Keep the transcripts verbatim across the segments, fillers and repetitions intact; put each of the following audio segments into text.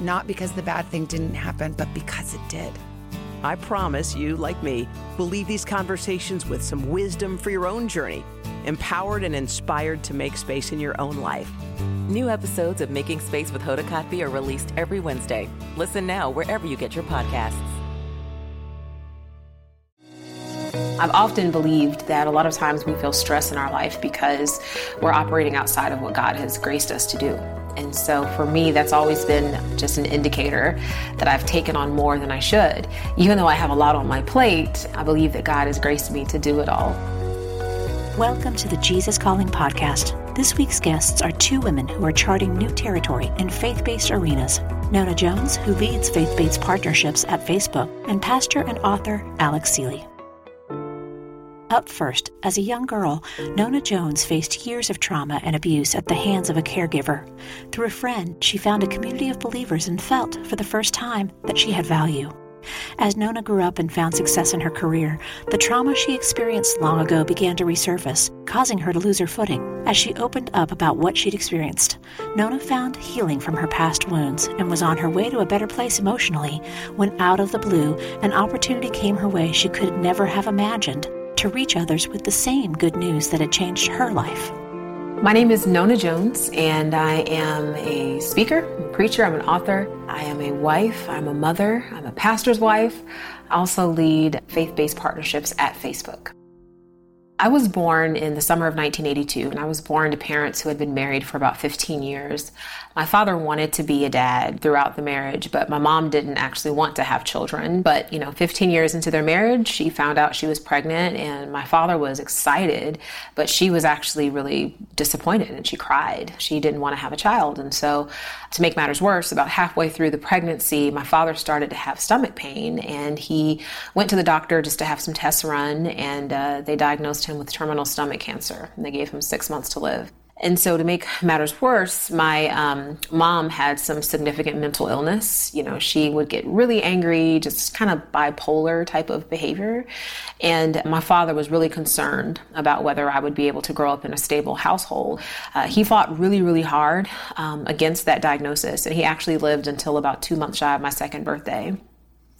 not because the bad thing didn't happen, but because it did. I promise you, like me, will leave these conversations with some wisdom for your own journey, empowered and inspired to make space in your own life. New episodes of Making Space with Hoda Kotb are released every Wednesday. Listen now wherever you get your podcasts. I've often believed that a lot of times we feel stress in our life because we're operating outside of what God has graced us to do. And so for me, that's always been just an indicator that I've taken on more than I should. Even though I have a lot on my plate, I believe that God has graced me to do it all. Welcome to the Jesus Calling Podcast. This week's guests are two women who are charting new territory in faith-based arenas. Nona Jones, who leads faith-based partnerships at Facebook, and pastor and author Alex Seeley. Up first, as a young girl, Nona Jones faced years of trauma and abuse at the hands of a caregiver. Through a friend, she found a community of believers and felt, for the first time, that she had value. As Nona grew up and found success in her career, the trauma she experienced long ago began to resurface, causing her to lose her footing. As she opened up about what she'd experienced, Nona found healing from her past wounds and was on her way to a better place emotionally when, out of the blue, an opportunity came her way she could never have imagined, to reach others with the same good news that had changed her life. My name is Nona Jones, and I am a speaker, a preacher, I'm an author, I am a wife, I'm a mother, I'm a pastor's wife. I also lead faith-based partnerships at Facebook. I was born in the summer of nineteen eighty-two, and I was born to parents who had been married for about fifteen years. My father wanted to be a dad throughout the marriage, but my mom didn't actually want to have children. But, you know, fifteen years into their marriage, she found out she was pregnant, and my father was excited, but she was actually really disappointed, and she cried. She didn't want to have a child. And so, to make matters worse, about halfway through the pregnancy, my father started to have stomach pain, and he went to the doctor just to have some tests run, and uh, they diagnosed him with terminal stomach cancer, and they gave him six months to live. And so to make matters worse, my um, mom had some significant mental illness. You know, she would get really angry, just kind of bipolar type of behavior. And my father was really concerned about whether I would be able to grow up in a stable household. Uh, he fought really, really hard um, against that diagnosis. And he actually lived until about two months shy of my second birthday.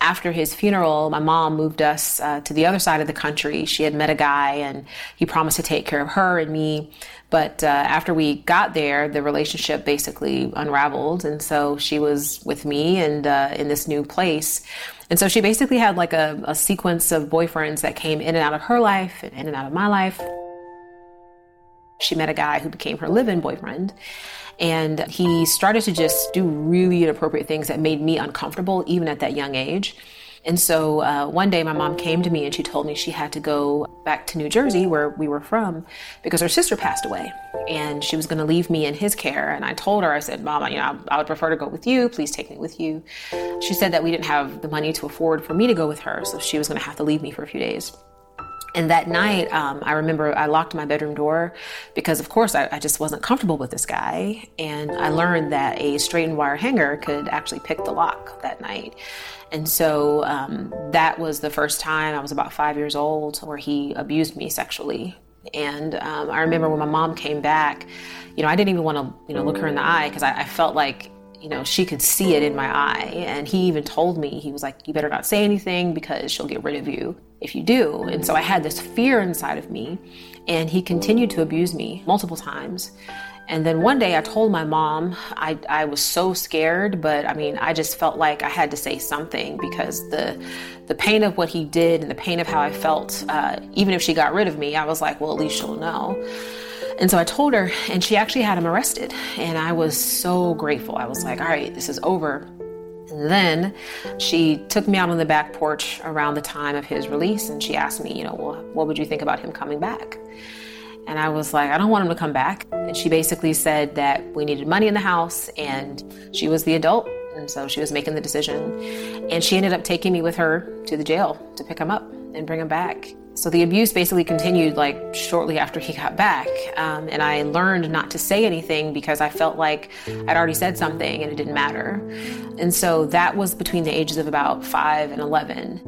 After his funeral, my mom moved us uh, to the other side of the country. She had met a guy, and he promised to take care of her and me. But uh, after we got there, the relationship basically unraveled. And so she was with me and uh, in this new place. And so she basically had like a, a sequence of boyfriends that came in and out of her life and in and out of my life. She met a guy who became her live-in boyfriend. And he started to just do really inappropriate things that made me uncomfortable, even at that young age. And so uh, one day my mom came to me and she told me she had to go back to New Jersey, where we were from, because her sister passed away and she was going to leave me in his care. And I told her, I said, Mom, you know, I would prefer to go with you. Please take me with you. She said that we didn't have the money to afford for me to go with her. So she was going to have to leave me for a few days. And that night, um, I remember I locked my bedroom door because, of course, I, I just wasn't comfortable with this guy. And I learned that a straightened wire hanger could actually pick the lock that night. And so um, that was the first time, I was about five years old, where he abused me sexually. And um, I remember when my mom came back, you know, I didn't even want to, you know, look her in the eye because I, I felt like, you know, she could see it in my eye. And he even told me, he was like, you better not say anything because she'll get rid of you if you do. And so I had this fear inside of me, and he continued to abuse me multiple times. And then one day I told my mom, I, I was so scared, but I mean, I just felt like I had to say something because the the pain of what he did and the pain of how I felt, uh, even if she got rid of me, I was like, well, at least she'll know. And so I told her, and she actually had him arrested. And I was so grateful. I was like, all right, this is over. And then she took me out on the back porch around the time of his release, and she asked me, you know, well, what would you think about him coming back? And I was like, I don't want him to come back. And she basically said that we needed money in the house, and she was the adult And so she was making the decision. And she ended up taking me with her to the jail to pick him up and bring him back. So the abuse basically continued like shortly after he got back. Um, and I learned not to say anything because I felt like I'd already said something and it didn't matter. And so that was between the ages of about five and eleven.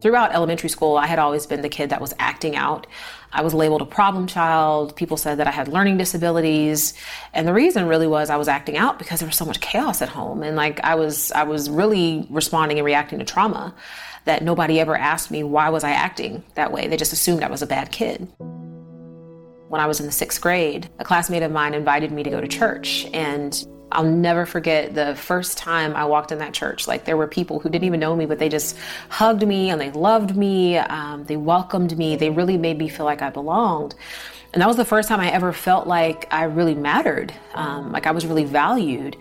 Throughout elementary school, I had always been the kid that was acting out. I was labeled a problem child. People said that I had learning disabilities. And the reason really was I was acting out because there was so much chaos at home. And like I was I was really responding and reacting to trauma that nobody ever asked me why was I acting that way. They just assumed I was a bad kid. When I was in the sixth grade, a classmate of mine invited me to go to church, and I'll never forget the first time I walked in that church. Like, there were people who didn't even know me, but they just hugged me and they loved me. Um, they welcomed me. They really made me feel like I belonged. And that was the first time I ever felt like I really mattered, um, like I was really valued.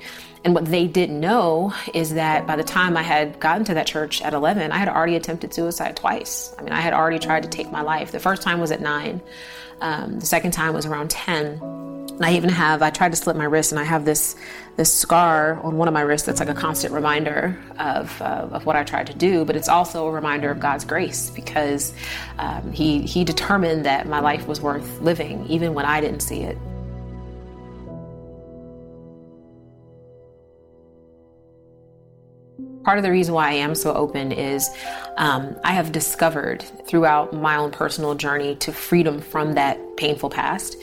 And what they didn't know is that by the time I had gotten to that church at eleven, I had already attempted suicide twice. I mean, I had already tried to take my life. The first time was at nine. Um, the second time was around ten. And I even have, I tried to slit my wrist, and I have this this scar on one of my wrists that's like a constant reminder of uh, of what I tried to do, but it's also a reminder of God's grace, because um, he, he determined that my life was worth living, even when I didn't see it. Part of the reason why I am so open is um, I have discovered throughout my own personal journey to freedom from that painful past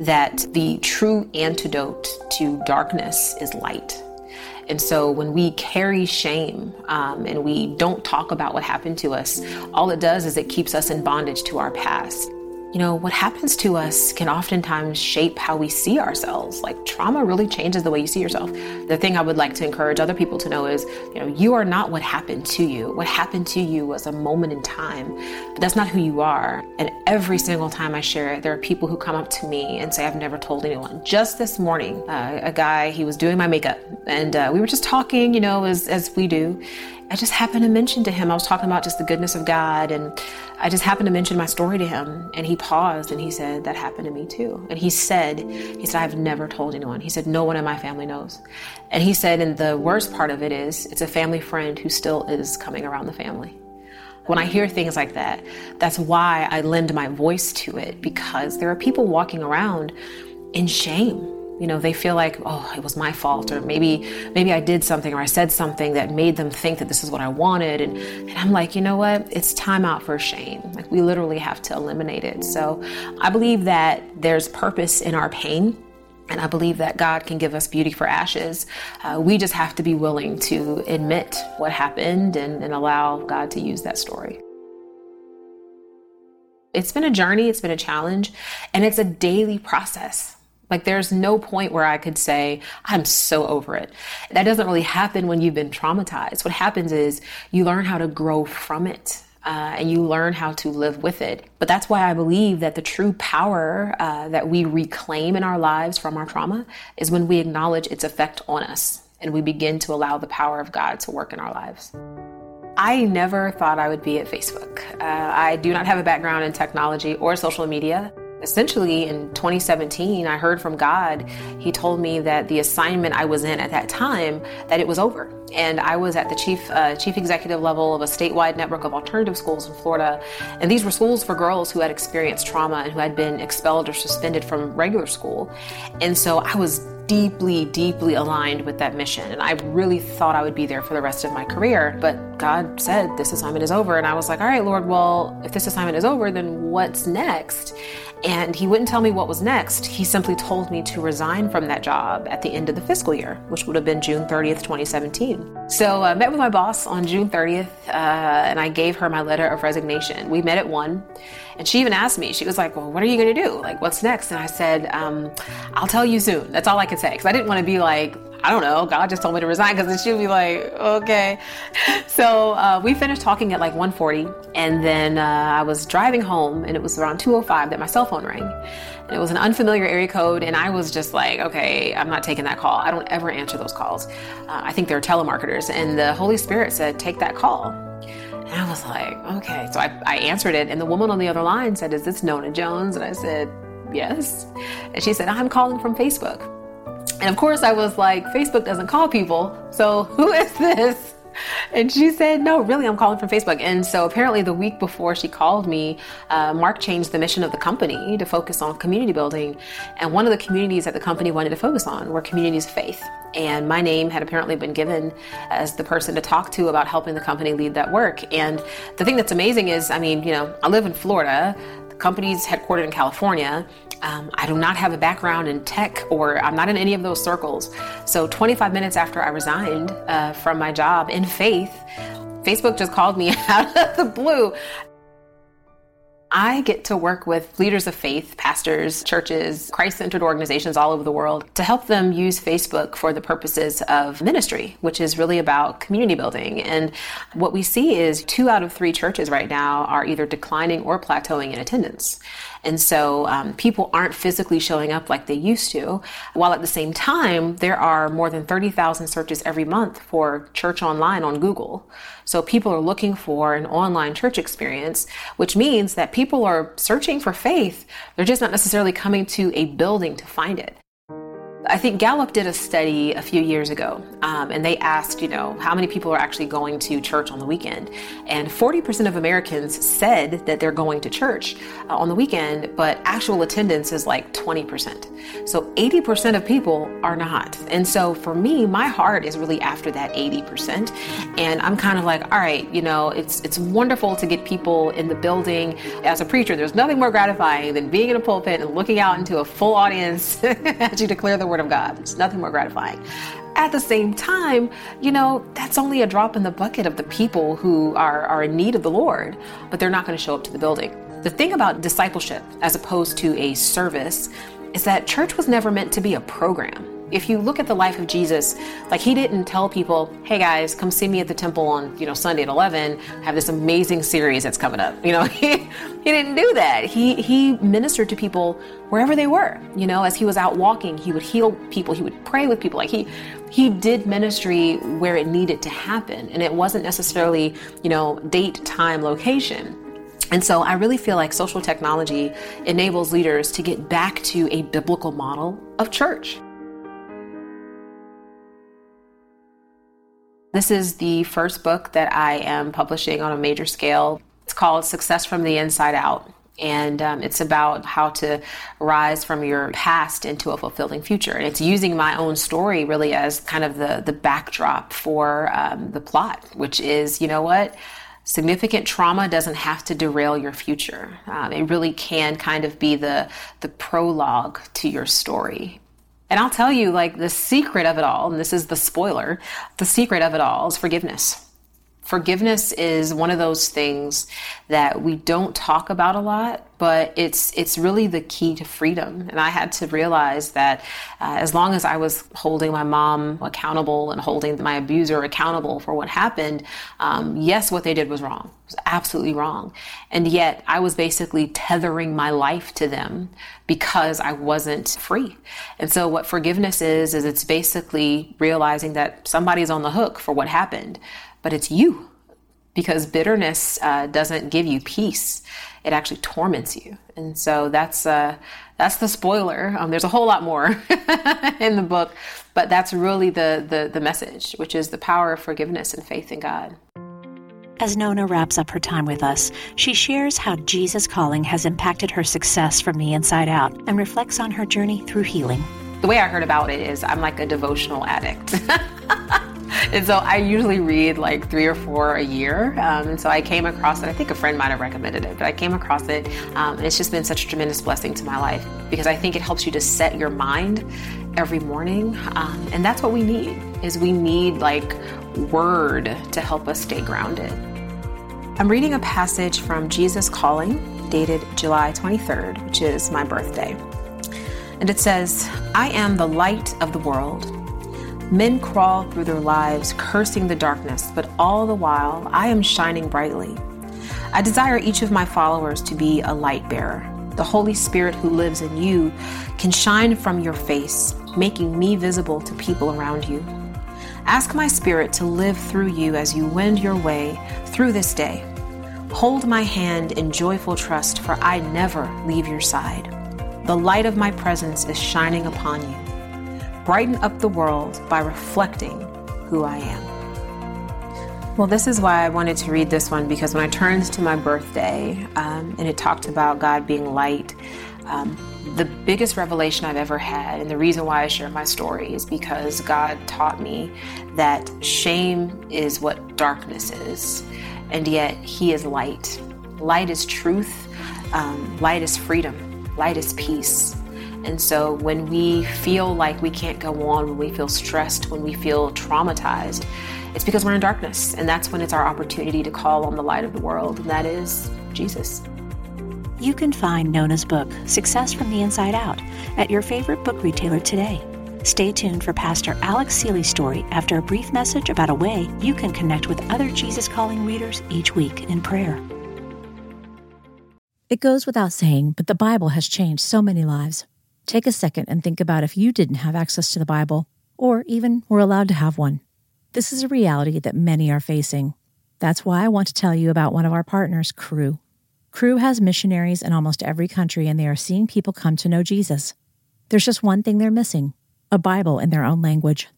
that the true antidote to darkness is light. And so when we carry shame um, and we don't talk about what happened to us, all it does is it keeps us in bondage to our past. You know, what happens to us can oftentimes shape how we see ourselves. Like, trauma really changes the way you see yourself. The thing I would like to encourage other people to know is, you know, you are not what happened to you. What happened to you was a moment in time, but that's not who you are. And every single time I share it, there are people who come up to me and say, I've never told anyone. Just this morning, uh, a guy, he was doing my makeup, and uh, we were just talking, you know, as, as we do. I just happened to mention to him, I was talking about just the goodness of God, and I just happened to mention my story to him, and he paused and he said, that happened to me too. And he said, he said, I've never told anyone. He said, no one in my family knows. And he said, and the worst part of it is, it's a family friend who still is coming around the family. When I hear things like that, that's why I lend my voice to it, because there are people walking around in shame. You know, they feel like, oh, it was my fault, or maybe maybe I did something, or I said something that made them think that this is what I wanted. And, and I'm like, you know what? It's time out for shame. Like, we literally have to eliminate it. So I believe that there's purpose in our pain. And I believe that God can give us beauty for ashes. Uh, we just have to be willing to admit what happened and, and allow God to use that story. It's been a journey. It's been a challenge. And it's a daily process. Like, there's no point where I could say, I'm so over it. That doesn't really happen when you've been traumatized. What happens is you learn how to grow from it, uh, and you learn how to live with it. But that's why I believe that the true power uh, that we reclaim in our lives from our trauma is when we acknowledge its effect on us and we begin to allow the power of God to work in our lives. I never thought I would be at Facebook. Uh, I do not have a background in technology or social media. Essentially, in twenty seventeen, I heard from God. He told me that the assignment I was in at that time, that it was over. And I was at the chief uh, chief executive level of a statewide network of alternative schools in Florida. And these were schools for girls who had experienced trauma and who had been expelled or suspended from regular school. And so I was deeply, deeply aligned with that mission. And I really thought I would be there for the rest of my career. But God said, this assignment is over. And I was like, all right, Lord, well, if this assignment is over, then what's next? And he wouldn't tell me what was next. He simply told me to resign from that job at the end of the fiscal year, which would have been June thirtieth, twenty seventeen. So I met with my boss on June thirtieth, uh, and I gave her my letter of resignation. We met at one, and she even asked me, she was like, well, what are you going to do? Like, what's next? And I said, um, I'll tell you soon. That's all I could say, because I didn't want to be like, I don't know, God just told me to resign, because then she'll be like, okay. So uh, we finished talking at like one forty, and then uh, I was driving home, and it was around two oh five that my cell phone rang. And it was an unfamiliar area code, and I was just like, okay, I'm not taking that call. I don't ever answer those calls. Uh, I think they're telemarketers. And the Holy Spirit said, take that call. And I was like, okay. So I, I answered it, and the woman on the other line said, is this Nona Jones? And I said, yes. And she said, I'm calling from Facebook. And of course I was like, Facebook doesn't call people, so who is this? And she said, no, really, I'm calling from Facebook. And so apparently the week before she called me, uh, Mark changed the mission of the company to focus on community building. And one of the communities that the company wanted to focus on were communities of faith. And my name had apparently been given as the person to talk to about helping the company lead that work. And the thing that's amazing is, I mean, you know, I live in Florida, the company's headquartered in California. Um, I do not have a background in tech, or I'm not in any of those circles. So twenty-five minutes after I resigned uh, from my job in faith, Facebook just called me out of the blue. I get to work with leaders of faith, pastors, churches, Christ-centered organizations all over the world to help them use Facebook for the purposes of ministry, which is really about community building. And what we see is two out of three churches right now are either declining or plateauing in attendance. And so um, people aren't physically showing up like they used to, while at the same time, there are more than thirty thousand searches every month for church online on Google. So people are looking for an online church experience, which means that people are searching for faith. They're just not necessarily coming to a building to find it. I think Gallup did a study a few years ago, um, and they asked, you know, how many people are actually going to church on the weekend? And forty percent of Americans said that they're going to church uh, on the weekend, but actual attendance is like twenty percent. So eighty percent of people are not. And so for me, my heart is really after that eighty percent. And I'm kind of like, all right, you know, it's, it's wonderful to get people in the building. As a preacher, there's nothing more gratifying than being in a pulpit and looking out into a full audience as you declare the word of God. It's nothing more gratifying. At the same time, you know, that's only a drop in the bucket of the people who are, are in need of the Lord, but they're not going to show up to the building. The thing about discipleship, as opposed to a service, is that church was never meant to be a program. If you look at the life of Jesus, like, he didn't tell people, hey guys, come see me at the temple on, you know, Sunday at eleven, have this amazing series that's coming up. You know, he, he didn't do that. He, he ministered to people wherever they were. You know, as he was out walking, he would heal people. He would pray with people. Like, he, he did ministry where it needed to happen. And it wasn't necessarily, you know, date, time, location. And so I really feel like social technology enables leaders to get back to a biblical model of church. This is the first book that I am publishing on a major scale. It's called Success From the Inside Out. And um, it's about how to rise from your past into a fulfilling future. And it's using my own story really as kind of the, the backdrop for um, the plot, which is, you know what? Significant trauma doesn't have to derail your future. Um, it really can kind of be the, the prologue to your story. And I'll tell you, like, the secret of it all, and this is the spoiler, the secret of it all is forgiveness. Forgiveness is one of those things that we don't talk about a lot, but it's it's really the key to freedom. And I had to realize that uh, as long as I was holding my mom accountable and holding my abuser accountable for what happened, um, yes, what they did was wrong. It was absolutely wrong. And yet I was basically tethering my life to them because I wasn't free. And so what forgiveness is, is it's basically realizing that somebody's on the hook for what happened, but it's you. Because bitterness uh, doesn't give you peace. It actually torments you. And so that's uh, that's the spoiler. Um, there's a whole lot more in the book, but that's really the, the the message, which is the power of forgiveness and faith in God. As Nona wraps up her time with us, she shares how Jesus Calling has impacted her success from the inside out and reflects on her journey through healing. The way I heard about it is I'm like a devotional addict. And so I usually read like three or four a year. Um, and so I came across it. I think a friend might have recommended it, but I came across it. Um, and it's just been such a tremendous blessing to my life because I think it helps you to set your mind every morning. Um, and that's what we need, is we need like word to help us stay grounded. I'm reading a passage from Jesus Calling, dated July twenty-third, which is my birthday. And it says, I am the light of the world. Men crawl through their lives cursing the darkness, but all the while I am shining brightly. I desire each of my followers to be a light bearer. The Holy Spirit who lives in you can shine from your face, making me visible to people around you. Ask my spirit to live through you as you wend your way through this day. Hold my hand in joyful trust, for I never leave your side. The light of my presence is shining upon you. brighten up the world by reflecting who I am. Well, this is why I wanted to read this one, because when I turned to my birthday um, and it talked about God being light, um, the biggest revelation I've ever had, and the reason why I share my story, is because God taught me that shame is what darkness is, and yet He is light. Light is truth, um, light is freedom, light is peace. And so when we feel like we can't go on, when we feel stressed, when we feel traumatized, it's because we're in darkness. And that's when it's our opportunity to call on the light of the world, and that is Jesus. You can find Nona's book, Success From the Inside Out, at your favorite book retailer today. Stay tuned for Pastor Alex Seeley's story after a brief message about a way you can connect with other Jesus Calling readers each week in prayer. It goes without saying, but the Bible has changed so many lives. Take a second and think about if you didn't have access to the Bible, or even were allowed to have one. This is a reality that many are facing. That's why I want to tell you about one of our partners, Crew. Crew has missionaries in almost every country, and they are seeing people come to know Jesus. There's just one thing they're missing: a Bible in their own language.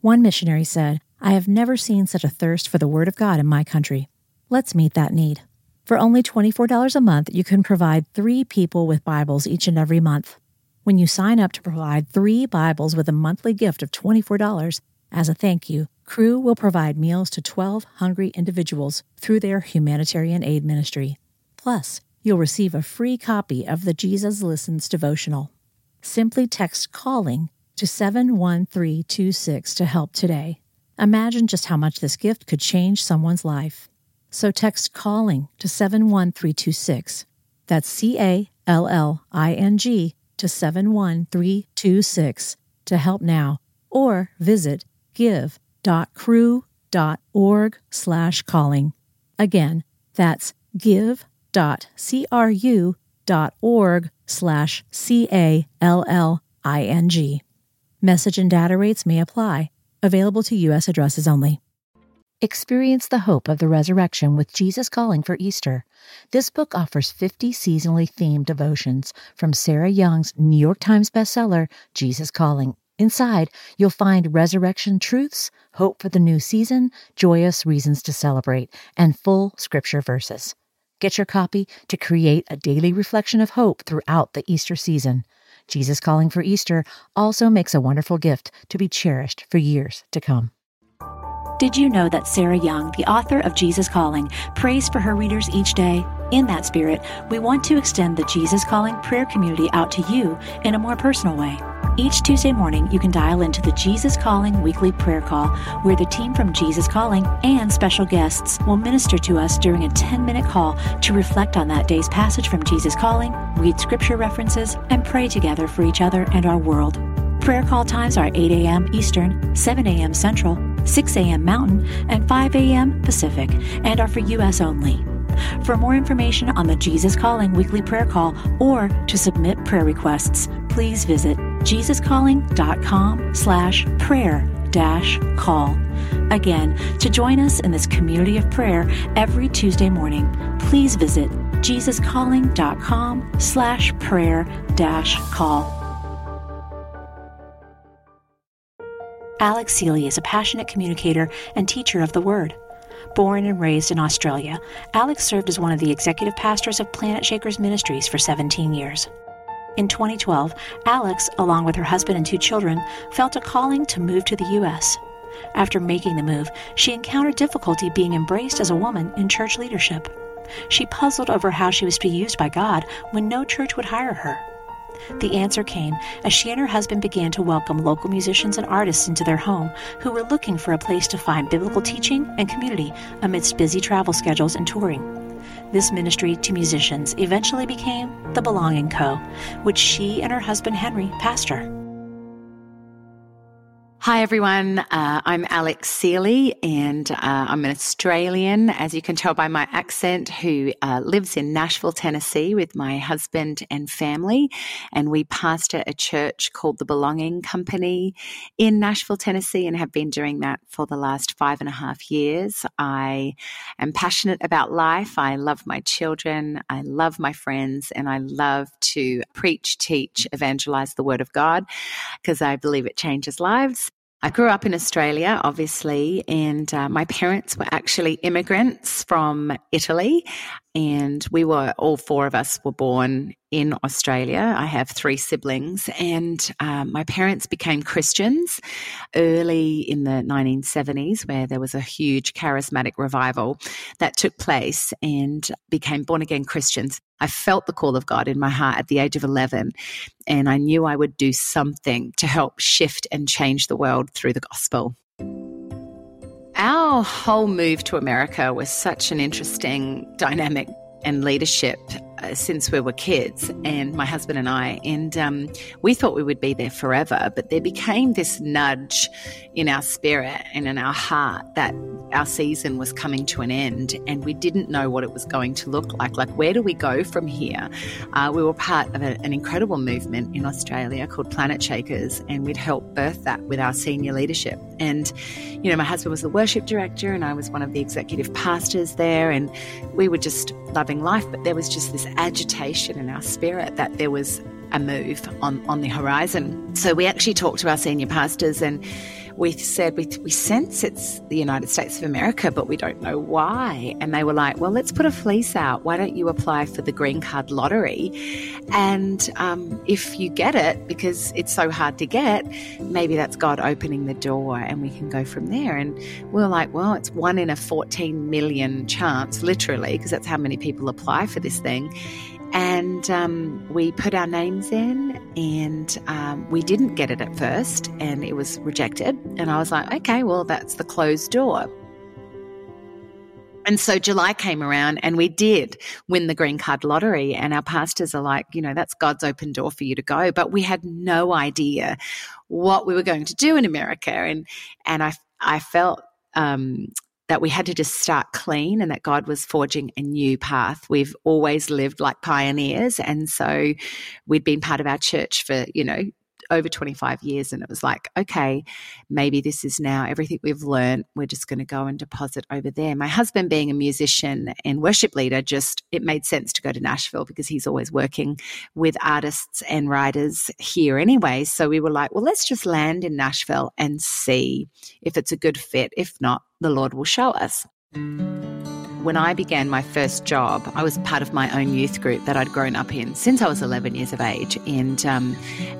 One missionary said, "I have never seen such a thirst for the Word of God in my country. Let's meet that need." For only twenty-four dollars a month, you can provide three people with Bibles each and every month. When you sign up to provide three Bibles with a monthly gift of twenty-four dollars, as a thank you, Crew will provide meals to twelve hungry individuals through their humanitarian aid ministry. Plus, you'll receive a free copy of the Jesus Listens devotional. Simply text CALLING to seven one three two six to help today. Imagine just how much this gift could change someone's life. So text CALLING to seven one three two six. That's C A L L I N G to seven one three two six to help now, or visit give.crew.org slash calling. Again, that's give.cru.org slash C A L L I N G. Message and data rates may apply. Available to U S addresses only. Experience the hope of the resurrection with Jesus Calling for Easter. This book offers fifty seasonally themed devotions from Sarah Young's New York Times bestseller, Jesus Calling. Inside, you'll find resurrection truths, hope for the new season, joyous reasons to celebrate, and full scripture verses. Get your copy to create a daily reflection of hope throughout the Easter season. Jesus Calling for Easter also makes a wonderful gift to be cherished for years to come. Did you know that Sarah Young, the author of Jesus Calling, prays for her readers each day? In that spirit, we want to extend the Jesus Calling prayer community out to you in a more personal way. Each Tuesday morning, you can dial into the Jesus Calling weekly prayer call, where the team from Jesus Calling and special guests will minister to us during a ten-minute call to reflect on that day's passage from Jesus Calling, read scripture references, and pray together for each other and our world. Prayer call times are eight a.m. Eastern, seven a.m. Central, six a.m. Mountain, and five a.m. Pacific, and are for U S only. For more information on the Jesus Calling weekly prayer call or to submit prayer requests, please visit jesuscalling.com slash prayer dash call. Again, to join us in this community of prayer every Tuesday morning, please visit jesuscalling.com slash prayer dash call. Alex Seeley is a passionate communicator and teacher of the Word. Born and raised in Australia, Alex served as one of the executive pastors of Planet Shakers Ministries for seventeen years. In twenty twelve, Alex, along with her husband and two children, felt a calling to move to the U S. After making the move, she encountered difficulty being embraced as a woman in church leadership. She puzzled over how she was to be used by God when no church would hire her. The answer came as she and her husband began to welcome local musicians and artists into their home who were looking for a place to find biblical teaching and community amidst busy travel schedules and touring. This ministry to musicians eventually became The Belonging Co., which she and her husband Henry pastor. Hi, everyone. Uh, I'm Alex Seeley, and uh, I'm an Australian, as you can tell by my accent, who uh, lives in Nashville, Tennessee, with my husband and family. And we pastor a church called The Belonging Co. in Nashville, Tennessee, and have been doing that for the last five and a half years. I am passionate about life. I love my children. I love my friends, and I love to preach, teach, evangelize the Word of God, because I believe it changes lives. I grew up in Australia, obviously, and uh, my parents were actually immigrants from Italy, and we were, all four of us were born in Australia. I have three siblings, and um, my parents became Christians early in the nineteen seventies, where there was a huge charismatic revival that took place and became born-again Christians. I felt the call of God in my heart at the age of eleven, and I knew I would do something to help shift and change the world through the gospel. Our whole move to America was such an interesting dynamic and leadership uh, since we were kids, and my husband and I, and um, we thought we would be there forever, but there became this nudge in our spirit and in our heart that our season was coming to an end, and we didn't know what it was going to look like. Like, where do we go from here? Uh, we were part of a, an incredible movement in Australia called Planet Shakers, and we'd helped birth that with our senior leadership. And, you know, my husband was the worship director, and I was one of the executive pastors there, and we were just loving life, but there was just this agitation in our spirit that there was a move on, on the horizon. So we actually talked to our senior pastors, and we said, we, we sense it's the United States of America, but we don't know why. And they were like, well, let's put a fleece out. Why don't you apply for the green card lottery? And um, if you get it, because it's so hard to get, maybe that's God opening the door and we can go from there. And we were like, well, it's one in a fourteen million chance, literally, because that's how many people apply for this thing. And um, we put our names in, and um, we didn't get it at first, and it was rejected. And I was like, okay, well, that's the closed door. And so July came around, and we did win the green card lottery, and our pastors are like, you know, that's God's open door for you to go. But we had no idea what we were going to do in America. And, and I, I felt... Um, that we had to just start clean, and that God was forging a new path. We've always lived like pioneers, and so we'd been part of our church for, you know, over twenty-five years, and it was like, okay, maybe this is now everything we've learned. We're just going to go and deposit over there. My husband, being a musician and worship leader, just it made sense to go to Nashville because he's always working with artists and writers here anyway. So we were like, well, let's just land in Nashville and see if it's a good fit. If not, the Lord will show us. When I began my first job, I was part of my own youth group that I'd grown up in since I was eleven years of age. And um,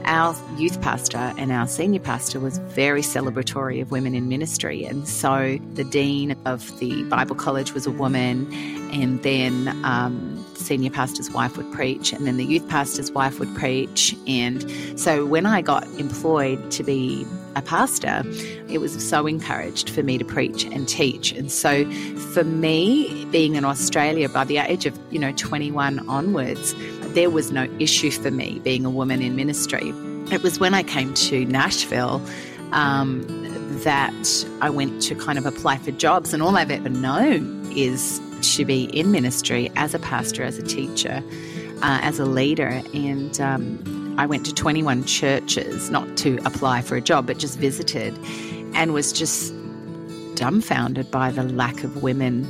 our youth pastor and our senior pastor was very celebratory of women in ministry. And so the dean of the Bible college was a woman, and then um, senior pastor's wife would preach, and then the youth pastor's wife would preach. And so when I got employed to be a pastor, it was so encouraged for me to preach and teach. And so for me, being in Australia by the age of, you know, twenty-one onwards, there was no issue for me being a woman in ministry. It was when I came to Nashville um, that I went to kind of apply for jobs, and all I've ever known is to be in ministry as a pastor, as a teacher, uh, as a leader. And um I went to twenty-one churches, not to apply for a job, but just visited, and was just dumbfounded by the lack of women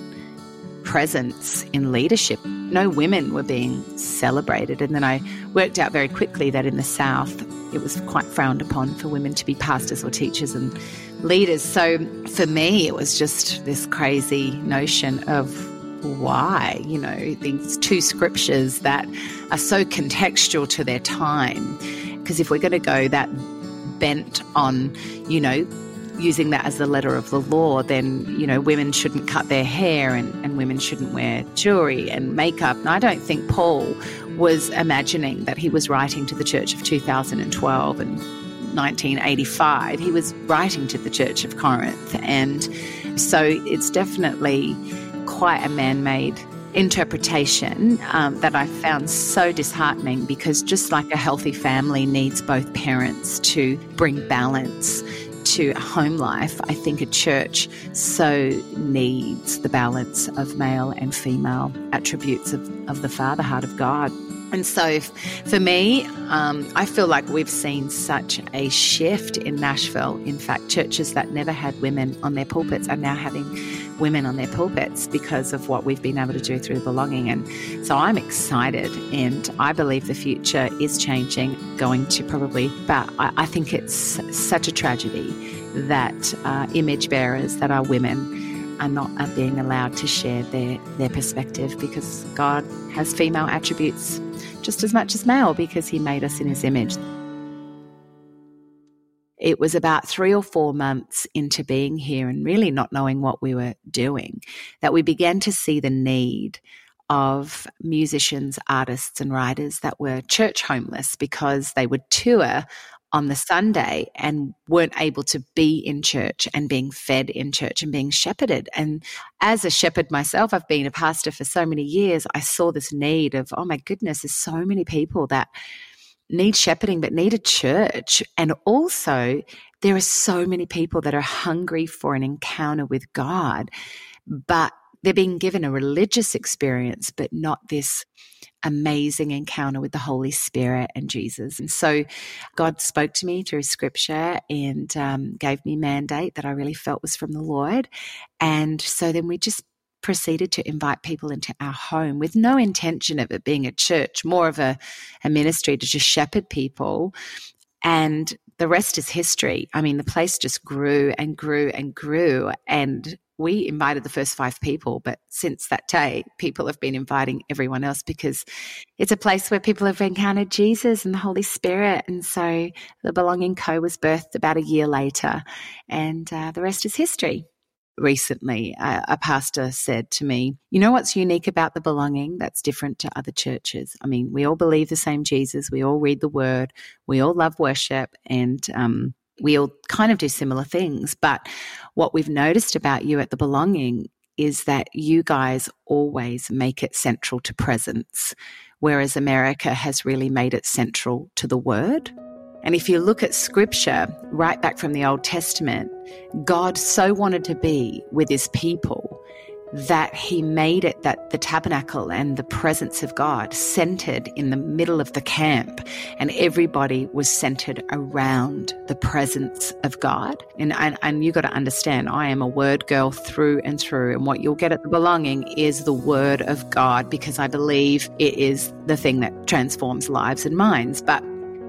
presence in leadership. No women were being celebrated. And then I worked out very quickly that in the South, it was quite frowned upon for women to be pastors or teachers and leaders. So for me, it was just this crazy notion of, why, you know, these two scriptures that are so contextual to their time. Because if we're going to go that bent on, you know, using that as the letter of the law, then, you know, women shouldn't cut their hair, and, and women shouldn't wear jewelry and makeup. And I don't think Paul was imagining that he was writing to the church of two thousand twelve and nineteen eighty-five. He was writing to the church of Corinth. And so it's definitely quite a man-made interpretation um, that I found so disheartening, because just like a healthy family needs both parents to bring balance to home life, I think a church so needs the balance of male and female attributes of, of the Father heart of God. And so for me, um, I feel like we've seen such a shift in Nashville. In fact, churches that never had women on their pulpits are now having women on their pulpits because of what we've been able to do through Belonging. And so I'm excited, and I believe the future is changing, going to probably, but I, I think it's such a tragedy that uh, image bearers that are women are not are being allowed to share their, their perspective, because God has female attributes just as much as male, because he made us in his image. It was about three or four months into being here and really not knowing what we were doing that we began to see the need of musicians, artists and writers that were church homeless because they would tour on the Sunday and weren't able to be in church and being fed in church and being shepherded. And as a shepherd myself, I've been a pastor for so many years, I saw this need of, oh my goodness, there's so many people that need shepherding but need a church. And also there are so many people that are hungry for an encounter with God, but they're being given a religious experience but not this amazing encounter with the Holy Spirit and Jesus. And so God spoke to me through scripture and um, gave me mandate that I really felt was from the Lord. And so then we just proceeded to invite people into our home with no intention of it being a church, more of a, a ministry to just shepherd people. And the rest is history. I mean, the place just grew and grew and grew. And we invited the first five people, but since that day, people have been inviting everyone else because it's a place where people have encountered Jesus and the Holy Spirit. And so The Belonging Co. was birthed about a year later, and uh, the rest is history. Recently, a, a pastor said to me, you know what's unique about The Belonging that's different to other churches? I mean, we all believe the same Jesus. We all read the Word. We all love worship, and um we all kind of do similar things, but what we've noticed about you at The Belonging is that you guys always make it central to presence, whereas America has really made it central to the Word. And if you look at scripture, right back from the Old Testament, God so wanted to be with his people that he made it that the tabernacle and the presence of God centered in the middle of the camp, and everybody was centered around the presence of God. And, and, and you got to understand, I am a word girl through and through, and what you'll get at The Belonging is the Word of God, because I believe it is the thing that transforms lives and minds. But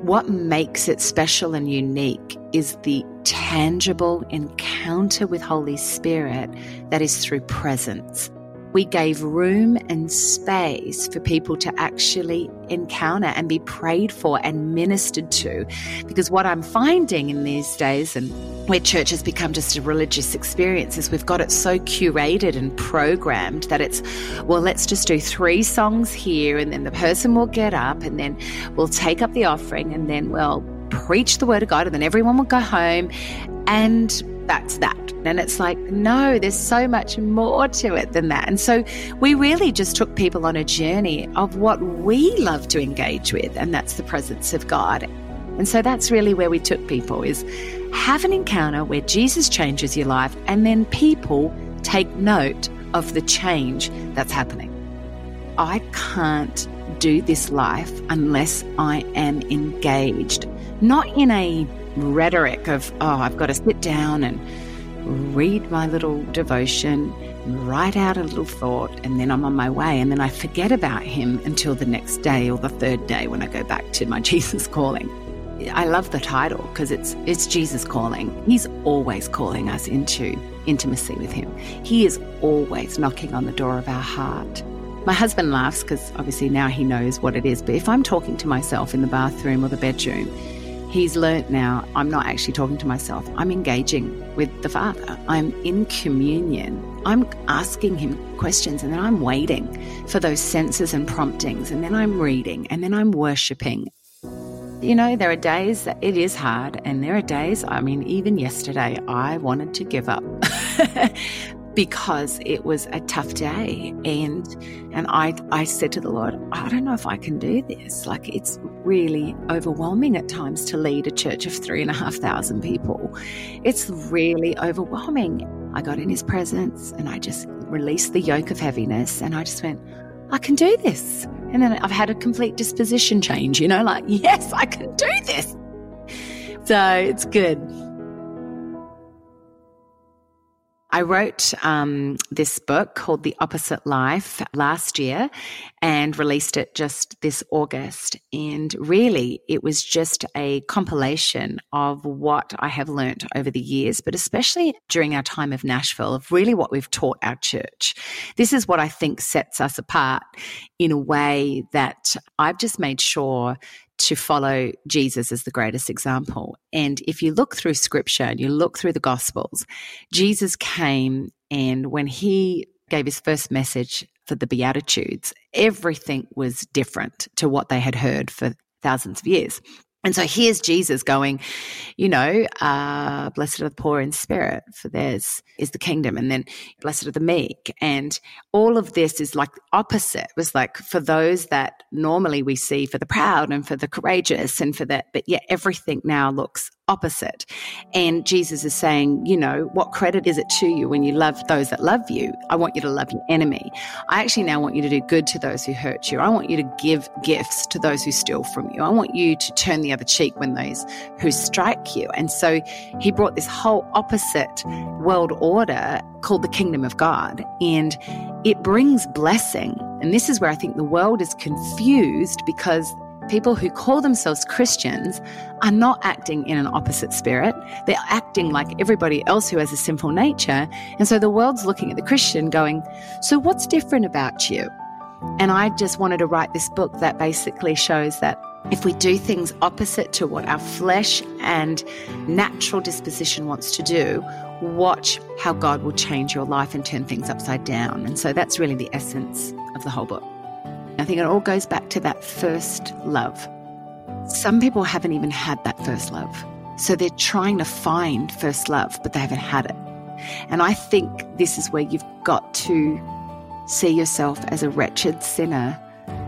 what makes it special and unique is the tangible encounter with Holy Spirit that is through presence. We gave room and space for people to actually encounter and be prayed for and ministered to, because what I'm finding in these days, and where church has become just a religious experience, is we've got it so curated and programmed that it's, well, let's just do three songs here, and then the person will get up, and then we'll take up the offering, and then we'll preach the Word of God, and then everyone will go home, and that's that. And it's like, no, there's so much more to it than that. And so we really just took people on a journey of what we love to engage with, and that's the presence of God. And so that's really where we took people, is have an encounter where Jesus changes your life, and then people take note of the change that's happening. I can't do this life unless I am engaged, not in a rhetoric of, oh, I've got to sit down and read my little devotion, write out a little thought, and then I'm on my way, and then I forget about him until the next day or the third day when I go back to my Jesus calling. I love the title because it's it's Jesus calling. He's always calling us into intimacy with him. He is always knocking on the door of our heart. My husband laughs because obviously now he knows what it is, but if I'm talking to myself in the bathroom or the bedroom, he's learnt now I'm not actually talking to myself. I'm engaging with the Father. I'm in communion. I'm asking him questions, and then I'm waiting for those senses and promptings, and then I'm reading, and then I'm worshipping. You know, there are days that it is hard, and there are days, I mean, even yesterday, I wanted to give up. because it was a tough day. And and I, I said to the Lord, I don't know if I can do this. Like, it's really overwhelming at times to lead a church of three and a half thousand people. It's really overwhelming. I got in his presence and I just released the yoke of heaviness and I just went, I can do this. And then I've had a complete disposition change, you know, like, yes, I can do this. So it's good. I wrote um, this book called The Opposite Life last year and released it just this August. And really, it was just a compilation of what I have learnt over the years, but especially during our time of Nashville, of really what we've taught our church. This is what I think sets us apart in a way that I've just made sure to follow Jesus as the greatest example. And if you look through scripture and you look through the gospels, Jesus came, and when he gave his first message for the Beatitudes, everything was different to what they had heard for thousands of years. And so here's Jesus going, you know, uh, blessed are the poor in spirit, for theirs is the kingdom, and then blessed are the meek. And all of this is like the opposite. It was like for those that normally we see for the proud and for the courageous and for that, but yet everything now looks opposite. And Jesus is saying, you know, what credit is it to you when you love those that love you? I want you to love your enemy. I actually now want you to do good to those who hurt you. I want you to give gifts to those who steal from you. I want you to turn the other cheek when those who strike you. And so he brought this whole opposite world order called the kingdom of God, and it brings blessing. And this is where I think the world is confused, because people who call themselves Christians are not acting in an opposite spirit. They're acting like everybody else who has a sinful nature. And so the world's looking at the Christian going, so what's different about you? And I just wanted to write this book that basically shows that if we do things opposite to what our flesh and natural disposition wants to do, watch how God will change your life and turn things upside down. And so that's really the essence of the whole book. I think it all goes back to that first love. Some people haven't even had that first love. So they're trying to find first love, but they haven't had it. And I think this is where you've got to see yourself as a wretched sinner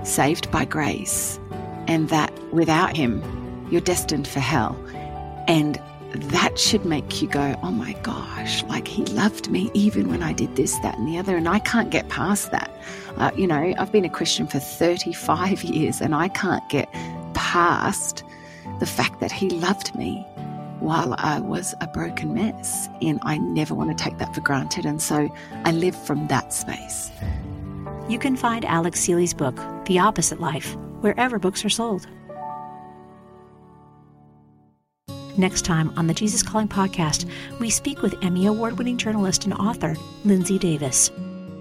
saved by grace, and that without him, you're destined for hell. And that should make you go, oh my gosh, like he loved me even when I did this, that, and the other, and I can't get past that. Uh, you know, I've been a Christian for thirty-five years and I can't get past the fact that he loved me while I was a broken mess, and I never want to take that for granted. And so I live from that space. You can find Alex Seeley's book, The Opposite Life, wherever books are sold. Next time on the Jesus Calling Podcast, we speak with Emmy Award-winning journalist and author Lindsay Davis.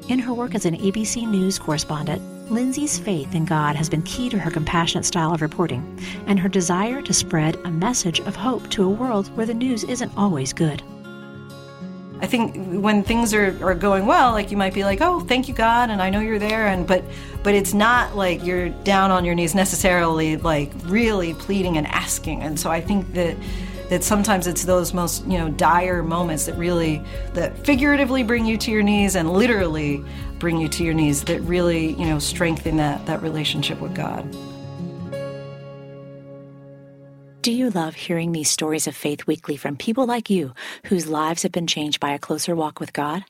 In her work as an A B C News correspondent, Lindsay's faith in God has been key to her compassionate style of reporting and her desire to spread a message of hope to a world where the news isn't always good. I think when things are, are going well, like you might be like, oh, thank you, God, and I know you're there, and but but it's not like you're down on your knees necessarily, like really pleading and asking. And so I think that that sometimes it's those most, you know, dire moments that really, that figuratively bring you to your knees and literally bring you to your knees, that really, you know, strengthen that, that relationship with God. Do you love hearing these stories of faith weekly from people like you whose lives have been changed by a closer walk with God?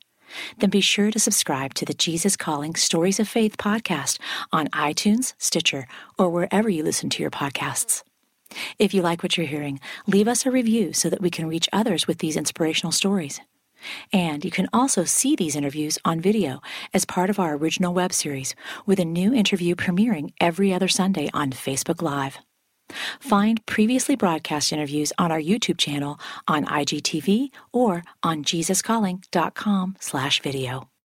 Then be sure to subscribe to the Jesus Calling Stories of Faith podcast on iTunes, Stitcher, or wherever you listen to your podcasts. If you like what you're hearing, leave us a review so that we can reach others with these inspirational stories. And you can also see these interviews on video as part of our original web series, with a new interview premiering every other Sunday on Facebook Live. Find previously broadcast interviews on our YouTube channel, on I G T V, or on jesus calling dot com slash video.